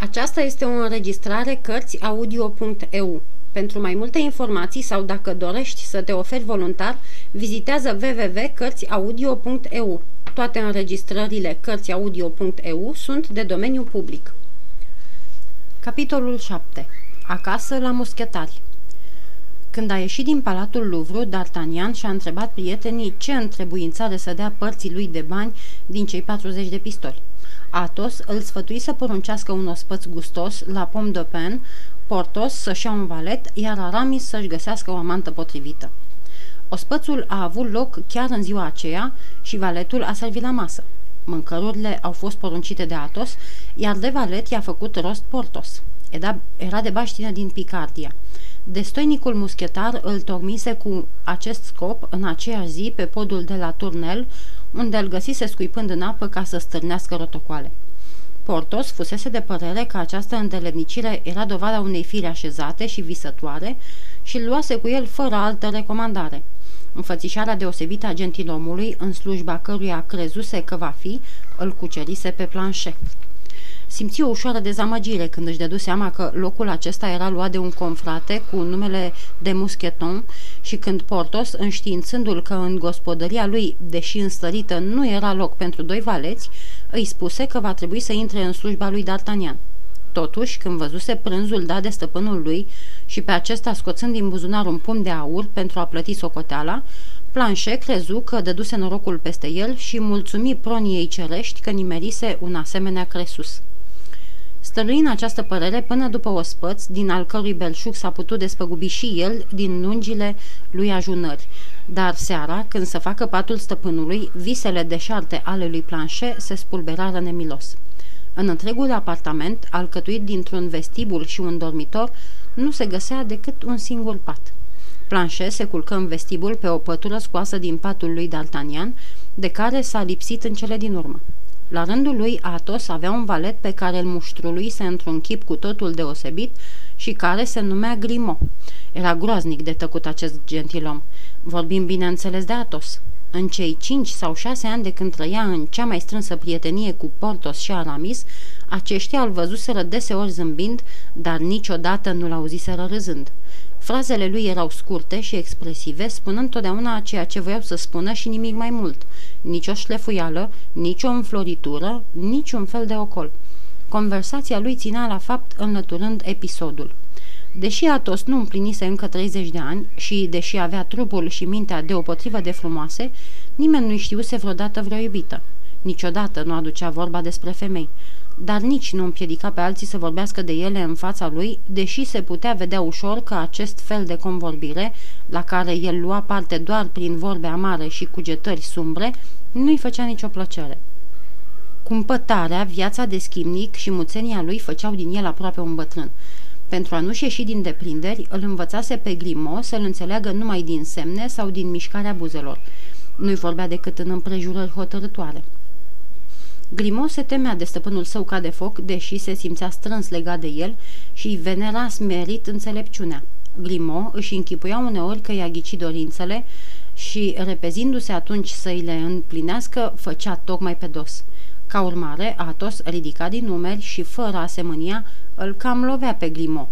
Aceasta este o înregistrare cărțiaudio.eu. Pentru mai multe informații sau dacă dorești să te oferi voluntar, vizitează www.cărțiaudio.eu. Toate înregistrările cărțiaudio.eu sunt de domeniu public. Capitolul 7. Acasă la muschetari. Când a ieșit din Palatul Louvre, D'Artagnan și-a întrebat prietenii ce întrebuințare să dea părții lui de bani din cei 40 de pistoli. Athos îl sfătui să poruncească un ospăț gustos la Pomme de Pin, Portos să-și ia un valet, iar Aramis să-și găsească o amantă potrivită. Ospățul a avut loc chiar în ziua aceea și valetul a servit la masă. Mâncărurile au fost poruncite de Athos, iar de valet i-a făcut rost Portos. Era de baștină din Picardia. Destoinicul muschetar îl tocmise cu acest scop în aceeași zi pe podul de la Turnel, unde îl găsise scuipând în apă ca să stârnească rotocoale. Portos fusese de părere că această îndelemnicire era dovada unei fire așezate și visătoare și luase cu el fără altă recomandare. Înfățișarea deosebită a gentilomului, în slujba căruia crezuse că va fi, îl cucerise pe Planchet. Simți o ușoară dezamăgire când își dădu seama că locul acesta era luat de un confrate cu numele de Mousqueton și când Portos, înștiințându-l că în gospodăria lui, deși înstărită, nu era loc pentru doi valeți, îi spuse că va trebui să intre în slujba lui D'Artagnan. Totuși, când văzuse prânzul dat de stăpânul lui și pe acesta scoțând din buzunar un pumn de aur pentru a plăti socoteala, Planchet crezu că dăduse norocul peste el și mulțumi proniei cerești că nimerise un asemenea cresus. Stălui în această părere până după ospăț, din al cărui belșug s-a putut despăgubi și el din lungile lui ajunări, dar seara, când se facă patul stăpânului, visele deșarte ale lui Planchet se spulberară nemilos. În întregul apartament, alcătuit dintr-un vestibul și un dormitor, nu se găsea decât un singur pat. Planchet se culcă în vestibul pe o pătură scoasă din patul lui D'Artagnan, de care s-a lipsit în cele din urmă. La rândul lui, Athos avea un valet pe care îl muștruluise într-un chip cu totul deosebit și care se numea Grimaud. Era groaznic de tăcut acest gentilom. Vorbim bineînțeles de Athos. În cei 5 sau 6 ani de când trăia în cea mai strânsă prietenie cu Portos și Aramis, aceștia îl văzuseră deseori zâmbind, dar niciodată nu l-auziseră râzând. Frazele lui erau scurte și expresive, spunând totdeauna ceea ce voiau să spună și nimic mai mult. Nici o șlefuială, nici o înfloritură, niciun fel de ocol. Conversația lui ținea la fapt înlăturând episodul. Deși Athos nu împlinise încă 30 de ani și deși avea trupul și mintea deopotrivă de frumoase, nimeni nu-i știuse vreodată vreo iubită. Niciodată nu aducea vorba despre femei, dar nici nu împiedica pe alții să vorbească de ele în fața lui, deși se putea vedea ușor că acest fel de convorbire, la care el lua parte doar prin vorbe amare și cugetări sumbre, nu-i făcea nicio plăcere. Cumpătarea, viața de schimnic și muțenia lui făceau din el aproape un bătrân. Pentru a nu-și ieși din deprinderi, îl învățase pe Grimaud să-l înțeleagă numai din semne sau din mișcarea buzelor. Nu-i vorbea decât în împrejurări hotărâtoare. Grimaud se temea de stăpânul său ca de foc, deși se simțea strâns legat de el și îi venera smerit înțelepciunea. Grimaud își închipuia uneori că i-a ghicit dorințele și, repezindu-se atunci să îi le împlinească, făcea tocmai pe dos. Ca urmare, Athos ridica din numeri și, fără asemânia, îl cam lovea pe Grimaud.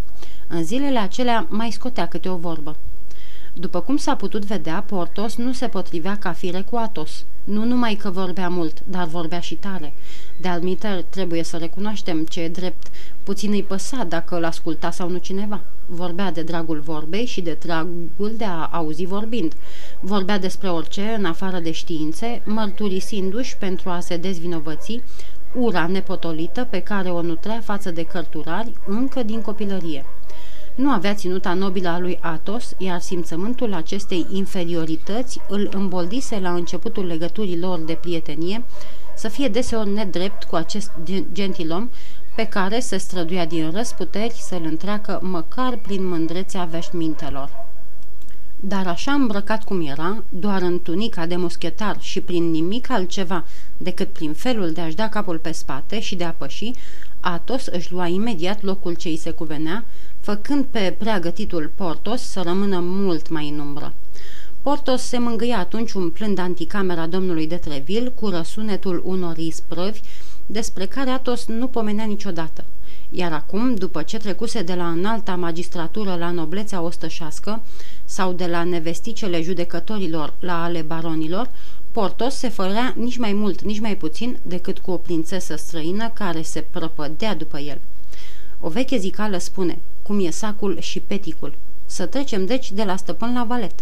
În zilele acelea mai scotea câte o vorbă. După cum s-a putut vedea, Portos nu se potrivea ca fire cu Athos. Nu numai că vorbea mult, dar vorbea și tare. De-altminteri, trebuie să recunoaștem ce e drept. Puțin îi păsa dacă îl asculta sau nu cineva. Vorbea de dragul vorbei și de dragul de a auzi vorbind. Vorbea despre orice, în afară de științe, mărturisindu-și pentru a se dezvinovăți ura nepotolită pe care o nutrea față de cărturari încă din copilărie. Nu avea ținuta nobilă a lui Athos, iar simțământul acestei inferiorități îl îmboldise la începutul legăturii lor de prietenie să fie deseori nedrept cu acest gentilom pe care se străduia din răsputeri să-l întreacă măcar prin mândrețea veșmintelor. Dar așa îmbrăcat cum era, doar în tunica de muschetar și prin nimic altceva decât prin felul de a-și da capul pe spate și de a păși, Athos își lua imediat locul ce îi se cuvenea, făcând pe preagătitul Portos să rămână mult mai în umbră. Portos se mângâia atunci umplând anticamera domnului de Treville cu răsunetul unor isprăvi despre care Athos nu pomenea niciodată. iar acum, după ce trecuse de la înalta magistratură la noblețea ostășească sau de la nevesticele judecătorilor la ale baronilor, Portos se fărea nici mai mult, nici mai puțin decât cu o prințesă străină care se prăpădea după el. O veche zicală spune, cum e sacul și peticul. Să trecem deci de la stăpân la valet.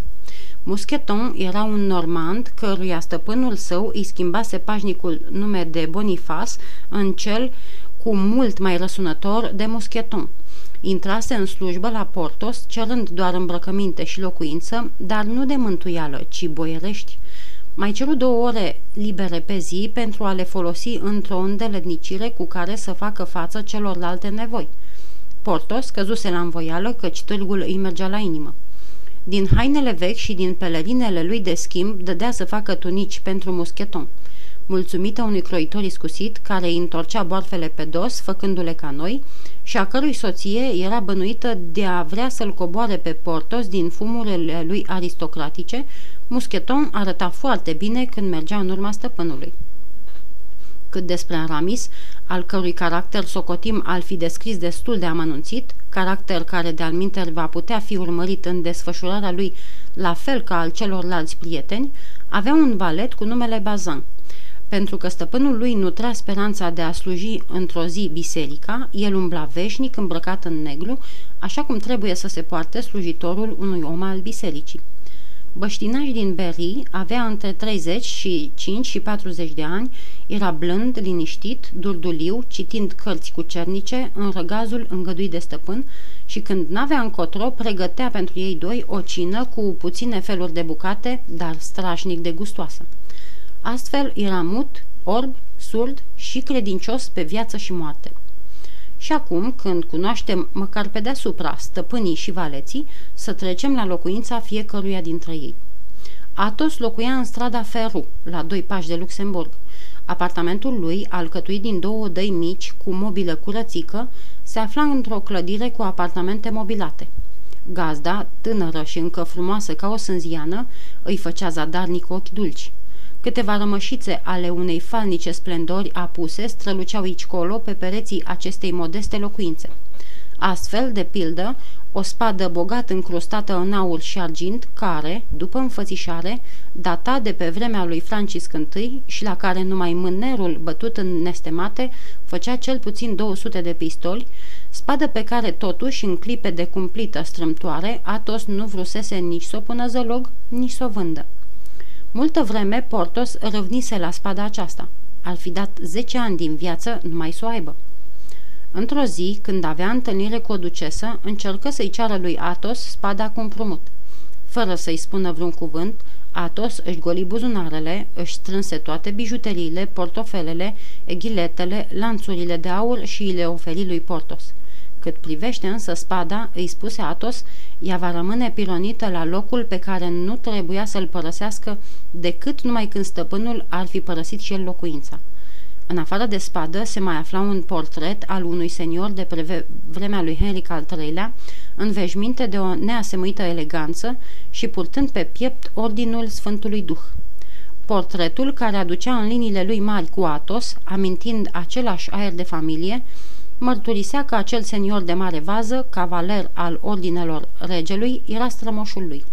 Mousqueton era un normand căruia stăpânul său îi schimbase pașnicul nume de Bonifas în cel cu mult mai răsunător de Mousqueton. Intrase în slujbă la Portos, cerând doar îmbrăcăminte și locuință, dar nu de mântuială, ci boierești. Mai ceru 2 ore libere pe zi pentru a le folosi într-o îndeletnicire cu care să facă față celorlalte nevoi. Portos căzuse la învoială, căci târgul îi mergea la inimă. Din hainele vechi și din pelerinele lui de schimb dădea să facă tunici pentru Mousqueton. Mulțumită unui croitor iscusit care îi întorcea boarfele pe dos, făcându-le ca noi, și a cărui soție era bănuită de a vrea să-l coboare pe Portos din fumurile lui aristocratice, Mousqueton arăta foarte bine când mergea în urma stăpânului. Cât despre Aramis, al cărui caracter socotim al fi descris destul de amănunțit, caracter care de-al minter va putea fi urmărit în desfășurarea lui la fel ca al celorlalți prieteni, avea un valet cu numele Bazin. Pentru că stăpânul lui nutrea speranța de a sluji într-o zi biserica, el umbla veșnic îmbrăcat în negru, așa cum trebuie să se poarte slujitorul unui om al bisericii. Băștinaș din Beri avea între 35 și 40 de ani, era blând, liniștit, durduliu, citind cărți cucernice în răgazul îngăduit de stăpân și când n-avea încotro, pregătea pentru ei doi o cină cu puține feluri de bucate, dar strașnic de gustoasă. Astfel era mut, orb, surd și credincios pe viață și moarte. Și acum, când cunoaștem măcar pe deasupra stăpânii și valeții, să trecem la locuința fiecăruia dintre ei. Athos locuia în strada Ferru, la 2 pași de Luxemburg. Apartamentul lui, alcătuit din 2 odăi mici, cu mobilă curățică, se afla într-o clădire cu apartamente mobilate. Gazda, tânără și încă frumoasă ca o sânziană, îi făcea zadarnic ochi dulci. Câteva rămășițe ale unei falnice splendori apuse străluceau aici-colo pe pereții acestei modeste locuințe. Astfel, de pildă, o spadă bogat încrustată în aur și argint, care, după înfățișare, data de pe vremea lui Francisc I și la care numai mânerul bătut în nestemate făcea cel puțin 200 de pistoli, spadă pe care totuși, în clipe de cumplită strâmtoare, Athos nu vrusese nici să o pună zălog, nici să o vândă. Multă vreme Portos răvnise la spada aceasta. Ar fi dat 10 ani din viață numai să o aibă. Într-o zi, când avea întâlnire cu o ducesă, încercă să-i ceară lui Athos spada cu împrumut. Fără să-i spună vreun cuvânt, Athos își goli buzunarele, își strânse toate bijuteriile, portofelele, ghiletele, lanțurile de aur și le oferi lui Portos. Cât privește însă spada, îi spuse Athos, ea va rămâne pironită la locul pe care nu trebuia să-l părăsească decât numai când stăpânul ar fi părăsit și el locuința. În afară de spadă se mai afla un portret al unui senior de pe vremea lui Henric al III-lea, în veșminte de o neasemuită eleganță și purtând pe piept ordinul Sfântului Duh. Portretul, care aducea în liniile lui mari cu Athos, amintind același aer de familie, mărturisea că acel senior de mare vază, cavaler al ordinelor regelui, era strămoșul lui.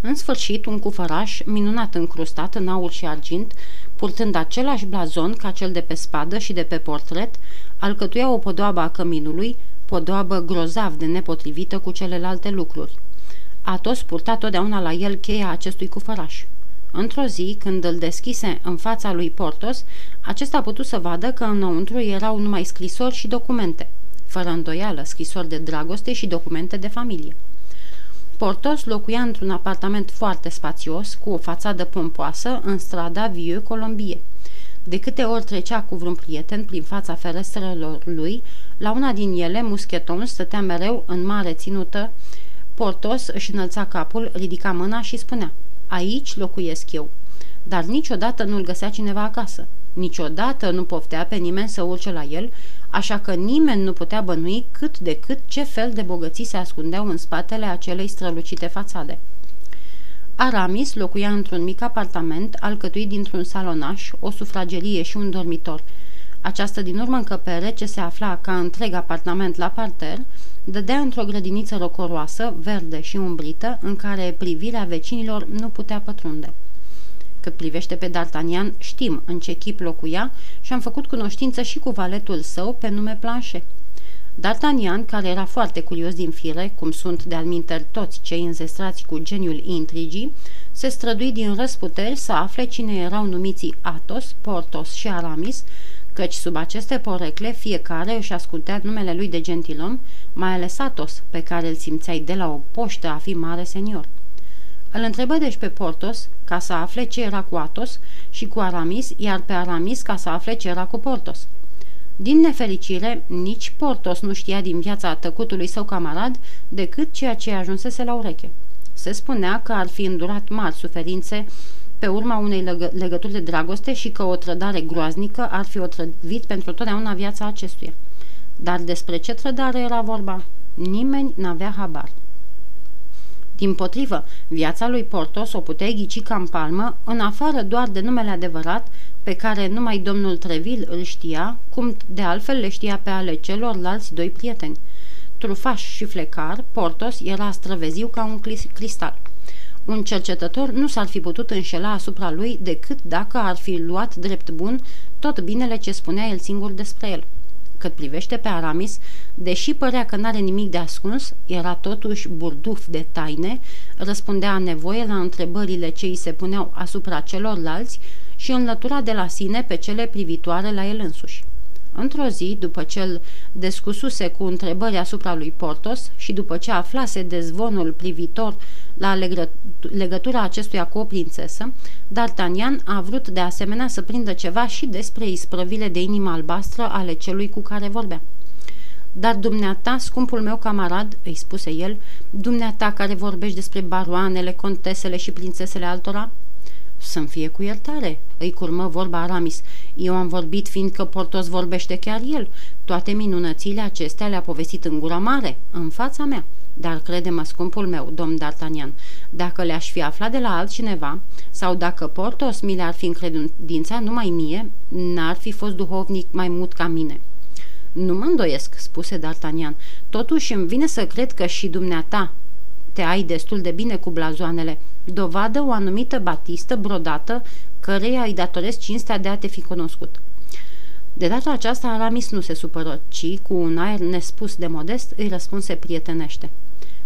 În sfârșit, un cufăraș, minunat încrustat în aur și argint, purtând același blazon ca cel de pe spadă și de pe portret, alcătuia o podoabă a căminului, podoabă grozav de nepotrivită cu celelalte lucruri. Athos purta totdeauna la el cheia acestui cufăraș. Într-o zi, când îl deschise în fața lui Portos, acesta a putut să vadă că înăuntru erau numai scrisori și documente, fără îndoială scrisori de dragoste și documente de familie. Portos locuia într-un apartament foarte spațios, cu o fațadă pompoasă, în strada Vieux-Colombie. De câte ori trecea cu vreun prieten prin fața ferestrelor lui, la una din ele Mousqueton stătea mereu în mare ținută. Portos își înălța capul, ridica mâna și spunea: "Aici locuiesc eu." Dar niciodată nu-l găsea cineva acasă. Niciodată nu poftea pe nimeni să urce la el, așa că nimeni nu putea bănui cât de cât ce fel de bogății se ascundeau în spatele acelei strălucite fațade. Aramis locuia într-un mic apartament alcătuit dintr-un salonaș, o sufragerie și un dormitor. Această dinurmă încăpere, ce se afla ca întreg apartament la parter, dădea într-o grădiniță rocoroasă, verde și umbrită, în care privirea vecinilor nu putea pătrunde. Cât privește pe D'Artagnan, știm în ce chip locuia și am făcut cunoștință și cu valetul său pe nume Planchet. D'Artagnan, care era foarte curios din fire, cum sunt de alminteri toți cei înzestrați cu geniul intrigii, se strădui din răsputeri să afle cine erau numiții Athos, Portos și Aramis, căci sub aceste porecle fiecare își ascultea numele lui de gentilom, mai ales Athos, pe care îl simțeai de la o poștă a fi mare senior. Îl întrebă deci pe Portos ca să afle ce era cu Athos și cu Aramis, iar pe Aramis ca să afle ce era cu Portos. Din nefericire, nici Portos nu știa din viața tăcutului său camarad decât ceea ce ajunsese la ureche. Se spunea că ar fi îndurat mari suferințe pe urma unei legături de dragoste și că o trădare groaznică ar fi otrăvit pentru totdeauna viața acestuia. Dar despre ce trădare era vorba? Nimeni n-avea habar. Dimpotrivă, viața lui Portos o puteai ghici ca în palmă, în afară doar de numele adevărat, pe care numai domnul Treville îl știa, cum de altfel le știa pe ale celorlalți doi prieteni. Trufaș și flecar, Portos era străveziu ca un cristal. Un cercetător nu s-ar fi putut înșela asupra lui decât dacă ar fi luat drept bun tot binele ce spunea el singur despre el. Cât privește pe Aramis, deși părea că n-are nimic de ascuns, era totuși burduf de taine, răspundea a nevoie la întrebările ce îi se puneau asupra celorlalți și înlătura de la sine pe cele privitoare la el însuși. Într-o zi, după ce îl descususe cu întrebări asupra lui Portos și după ce aflase de zvonul privitor la legătura acestuia cu o prințesă, D'Artagnan a vrut de asemenea să prindă ceva și despre isprăvile de inimă albastră ale celui cu care vorbea. "Dar dumneata, scumpul meu camarad," îi spuse el, "dumneata care vorbești despre baroanele, contesele și prințesele altora?" "Să-mi fie cu iertare," îi curmă vorba Aramis. "Eu am vorbit fiindcă Portos vorbește chiar el. Toate minunățile acestea le-a povestit în gura mare, în fața mea. Dar crede-mă, scumpul meu, domn D'Artagnan, dacă le-aș fi aflat de la altcineva, sau dacă Portos mi le-ar fi încredințat numai mie, n-ar fi fost duhovnic mai mult ca mine." "Nu mă îndoiesc," spuse D'Artagnan. "Totuși îmi vine să cred că și dumneata te ai destul de bine cu blazoanele. Dovadă o anumită batistă brodată, căreia îi datoresc cinstea de a te fi cunoscut." De data aceasta Aramis nu se supără, ci, cu un aer nespus de modest, îi răspunse prietenește: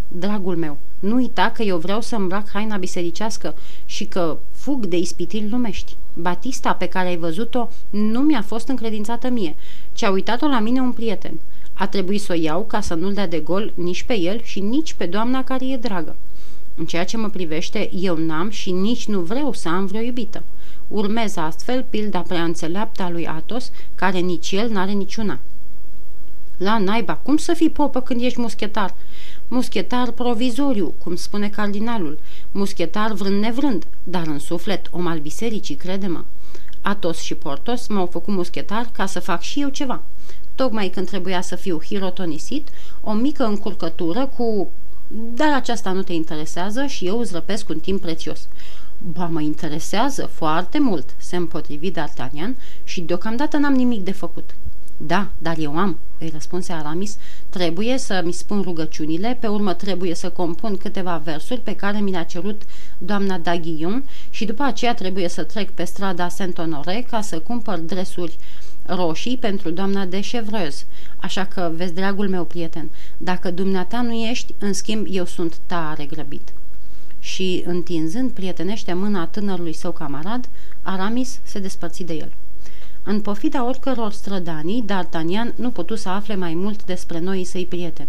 "Dragul meu, nu uita că eu vreau să îmbrac haina bisericească și că fug de ispitiri lumești. Batista pe care ai văzut-o nu mi-a fost încredințată mie, ci a uitat-o la mine un prieten. A trebuit să o iau ca să nu-l dea de gol nici pe el și nici pe doamna care e dragă. În ceea ce mă privește, eu n-am și nici nu vreau să am vreo iubită. Urmez astfel pilda prea înțeleaptă a lui Athos, care nici el n-are niciuna." "La naiba, cum să fii popă când ești muschetar? Muschetar provizoriu, cum spune cardinalul, muschetar vrând nevrând, dar în suflet om al bisericii, crede-mă. Athos și Portos m-au făcut muschetar ca să fac și eu ceva. Tocmai când trebuia să fiu hirotonisit, o mică încurcătură cu... Dar aceasta nu te interesează și eu îți răpesc un timp prețios." "Ba, mă interesează foarte mult," se împotrivi D'Artagnan, "și deocamdată n-am nimic de făcut." "Da, dar eu am," îi răspunse Aramis. "Trebuie să mi spun rugăciunile, pe urmă trebuie să compun câteva versuri pe care mi le-a cerut doamna Daguyon și după aceea trebuie să trec pe strada Saint-Honoré ca să cumpăr dresuri roșii pentru doamna de Chevreuse. Așa că, vezi, dragul meu prieten, dacă dumneata nu ești, în schimb eu sunt tare grăbit." Și, întinzând prietenește mâna tânărului său camarad, Aramis se despărți de el. În pofida oricăror strădanii, D'Artagnan nu putu să afle mai mult despre noii săi prieteni.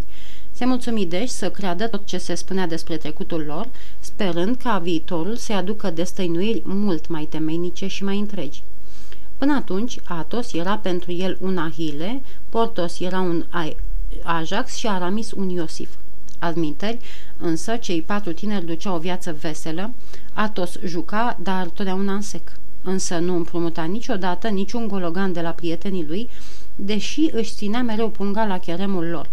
Se mulțumi deci să creadă tot ce se spunea despre trecutul lor, sperând ca viitorul să-i aducă destăinuiri mult mai temeinice și mai întregi. Până atunci, Athos era pentru el un Ahile, Portos era un Ajax și Aramis un Iosif. Adminteri, însă, cei patru tineri duceau o viață veselă, Athos juca, dar totdeauna în sec. Însă nu împrumuta niciodată niciun gologan de la prietenii lui, deși își ținea mereu punga la cheremul lor.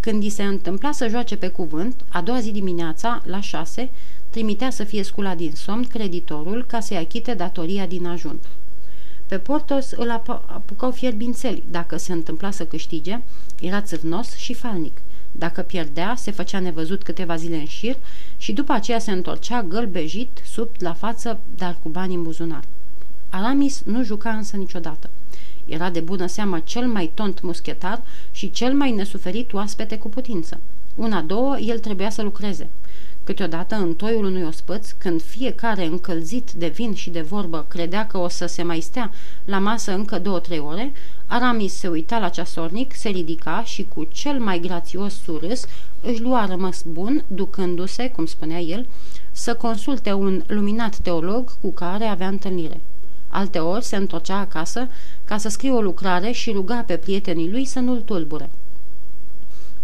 Când i se întâmpla să joace pe cuvânt, a doua zi dimineața, la 6, trimitea să fie sculat din somn creditorul ca să-i achite datoria din ajun. Pe Portos îl apucau fierbințeli. Dacă se întâmpla să câștige, era țârnos și falnic. Dacă pierdea, se făcea nevăzut câteva zile în șir și după aceea se întorcea gălbejit, subt la față, dar cu bani în buzunar. Aramis nu juca însă niciodată. Era de bună seamă cel mai tont muschetar și cel mai nesuferit oaspete cu putință. Una-două, el trebuia să lucreze. Câteodată, în toiul unui ospăț, când fiecare încălzit de vin și de vorbă credea că o să se mai stea la masă încă 2-3 ore, Aramis se uita la ceasornic, se ridica și cu cel mai grațios surâs își lua rămas bun, ducându-se, cum spunea el, să consulte un luminat teolog cu care avea întâlnire. Alteori se întorcea acasă ca să scrie o lucrare și ruga pe prietenii lui să nu-l tulbure.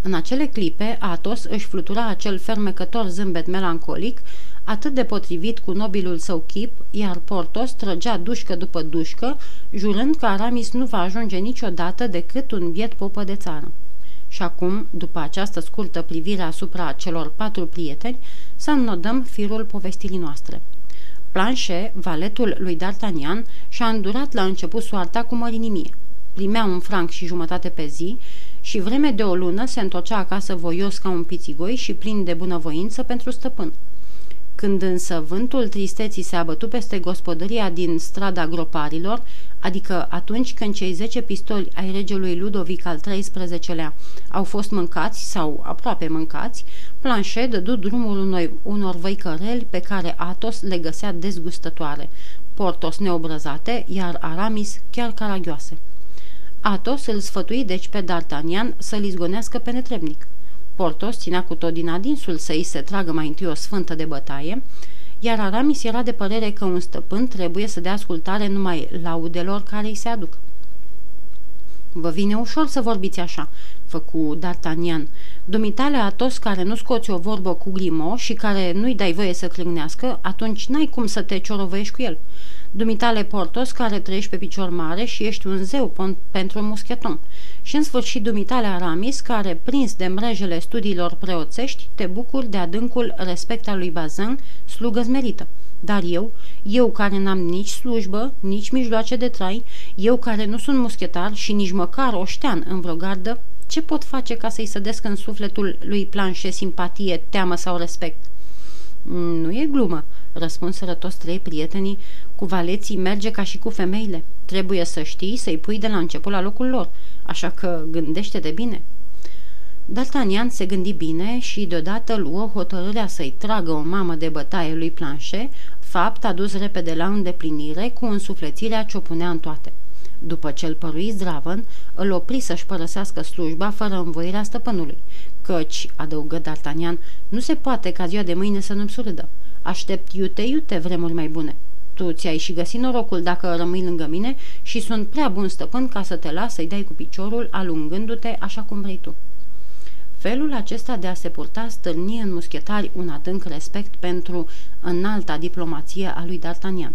În acele clipe, Athos își flutura acel fermecător zâmbet melancolic, atât de potrivit cu nobilul său chip, iar Portos trăgea dușcă după dușcă, jurând că Aramis nu va ajunge niciodată decât un biet popă de țară. Și acum, după această scurtă privire asupra celor 4 prieteni, să înnodăm firul povestirii noastre. Planchet, valetul lui D'Artagnan, și-a îndurat la început soarta cu mărinimie. Primea 1,50 franc pe zi și vreme de o lună se întorcea acasă voios ca un pițigoi și plin de bunăvoință pentru stăpân. Când însă vântul tristeții se abătu peste gospodăria din strada groparilor, adică atunci când cei 10 pistoli ai regelui Ludovic al XIII-lea au fost mâncați sau aproape mâncați, Planchet dădu drumul unor văicăreli pe care Athos le găsea dezgustătoare, Portos neobrăzate, iar Aramis chiar caragioase. Athos îl sfătui deci pe D'Artagnan să-l izgonească pe netrebnic. Portos ținea cu tot din adinsul să-i se tragă mai întâi o sfântă de bătaie, iar Aramis era de părere că un stăpân trebuie să dea ascultare numai laudelor care îi se aduc. "Vă vine ușor să vorbiți așa," făcu D'Artagnan. "Dumitale, Athos, care nu scoți o vorbă cu Grimaud și care nu-i dai voie să crâgnească, atunci n-ai cum să te ciorovăiești cu el. Dumitale, Portos, care trăiești pe picior mare și ești un zeu pentru Mousqueton. Și în sfârșit, dumitale, Aramis, care, prins de mrejele studiilor preoțești, te bucuri de adâncul respect al lui Bazin, slugă zmerită. Dar eu care n-am nici slujbă, nici mijloace de trai, eu care nu sunt muschetar și nici măcar oștean în vreo gardă, ce pot face ca să-i sădesc în sufletul lui Planchet simpatie, teamă sau respect?" "Nu e glumă," răspunseră toți 3 prietenii, "cu valeții merge ca și cu femeile. Trebuie să știi să-i pui de la început la locul lor, așa că gândește-te bine." D'Artagnan se gândi bine și deodată luă hotărârea să-i tragă o mamă de bătaie lui Planchet, fapt adus repede la îndeplinire cu însuflețirea ce o punea în toate. După ce îl părui zdravăn, îl opri să-și părăsească slujba fără învoirea stăpânului, căci, adăugă D'Artagnan, nu se poate ca ziua de mâine să nu-mi surâdă. Aștept iute vremuri mai bune. Tu ți-ai și găsit norocul dacă rămâi lângă mine și sunt prea bun stăpân ca să te las să-i dai cu piciorul, alungându-te așa cum vrei tu." Felul acesta de a se purta stârni în muschetari un adânc respect pentru înalta diplomație a lui D'Artagnan.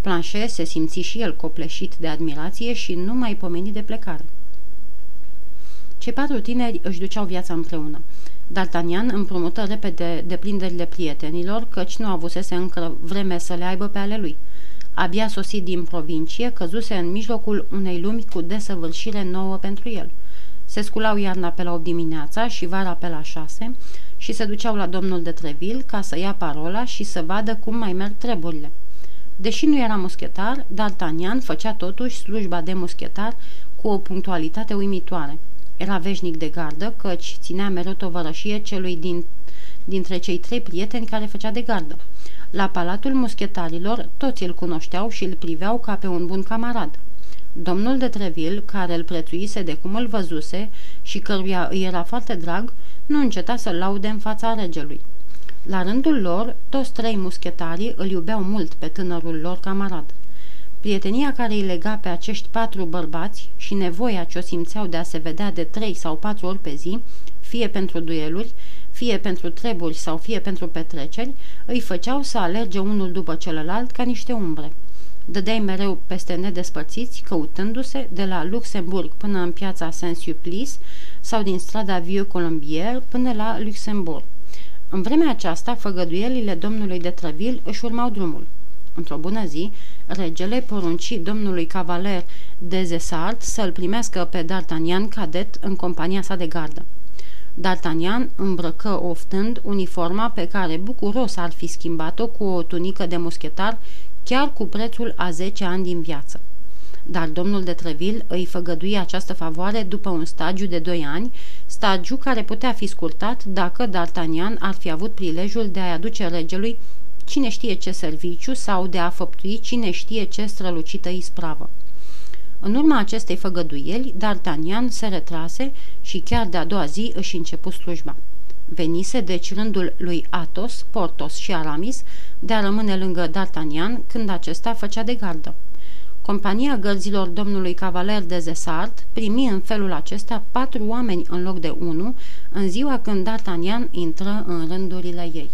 Planchet se simți și el copleșit de admirație și nu mai pomeni de plecare. Cei 4 tineri își duceau viața împreună. D'Artagnan împrumută repede deprinderile prietenilor, căci nu avusese încă vreme să le aibă pe ale lui. Abia sosit din provincie, căzuse în mijlocul unei lumi cu desăvârșire nouă pentru el. Se sculau iarna pe la 8 dimineața și vara pe la 6 și se duceau la domnul de Treville ca să ia parola și să vadă cum mai merg treburile. Deși nu era muschetar, D'Artagnan făcea totuși slujba de muschetar cu o punctualitate uimitoare. Era veșnic de gardă, căci ținea mereu tovărășie celui dintre cei 3 prieteni care făcea de gardă. La palatul muschetarilor, toți îl cunoșteau și îl priveau ca pe un bun camarad. Domnul de Treville, care îl prețuise de cum îl văzuse și căruia îi era foarte drag, nu înceta să-l laude în fața regelui. La rândul lor, toți 3 muschetarii îl iubeau mult pe tânărul lor camarad. Prietenia care îi lega pe acești 4 bărbați și nevoia ce o simțeau de a se vedea de 3 sau 4 ori pe zi, fie pentru dueluri, fie pentru treburi sau fie pentru petreceri, îi făceau să alerge unul după celălalt ca niște umbre. Dădeai mereu peste nedespărțiți, căutându-se de la Luxemburg până în piața Saint-Sulpice sau din strada Vieux-Colombie până la Luxemburg. În vremea aceasta, făgăduielile domnului de Treville își urmau drumul. Într-o bună zi, regele porunci domnului cavaler de Dessartes să-l primească pe D'Artagnan cadet în compania sa de gardă. D'Artagnan îmbrăcă oftând uniforma pe care bucuros ar fi schimbat-o cu o tunică de muschetar, chiar cu prețul a 10 ani din viață. Dar domnul de Treville îi făgădui această favoare după un stagiu de 2 ani, stagiu care putea fi scurtat dacă D'Artagnan ar fi avut prilejul de a-i aduce regelui cine știe ce serviciu sau de a făptui cine știe ce strălucită ispravă. În urma acestei făgăduieli, D'Artagnan se retrase și chiar de-a doua zi își începu slujba. Venise deci rândul lui Athos, Portos și Aramis de a rămâne lângă D'Artagnan când acesta făcea de gardă. Compania gărzilor domnului cavaler de Dessartes primi în felul acesta 4 oameni în loc de 1 în ziua când D'Artagnan intră în rândurile ei.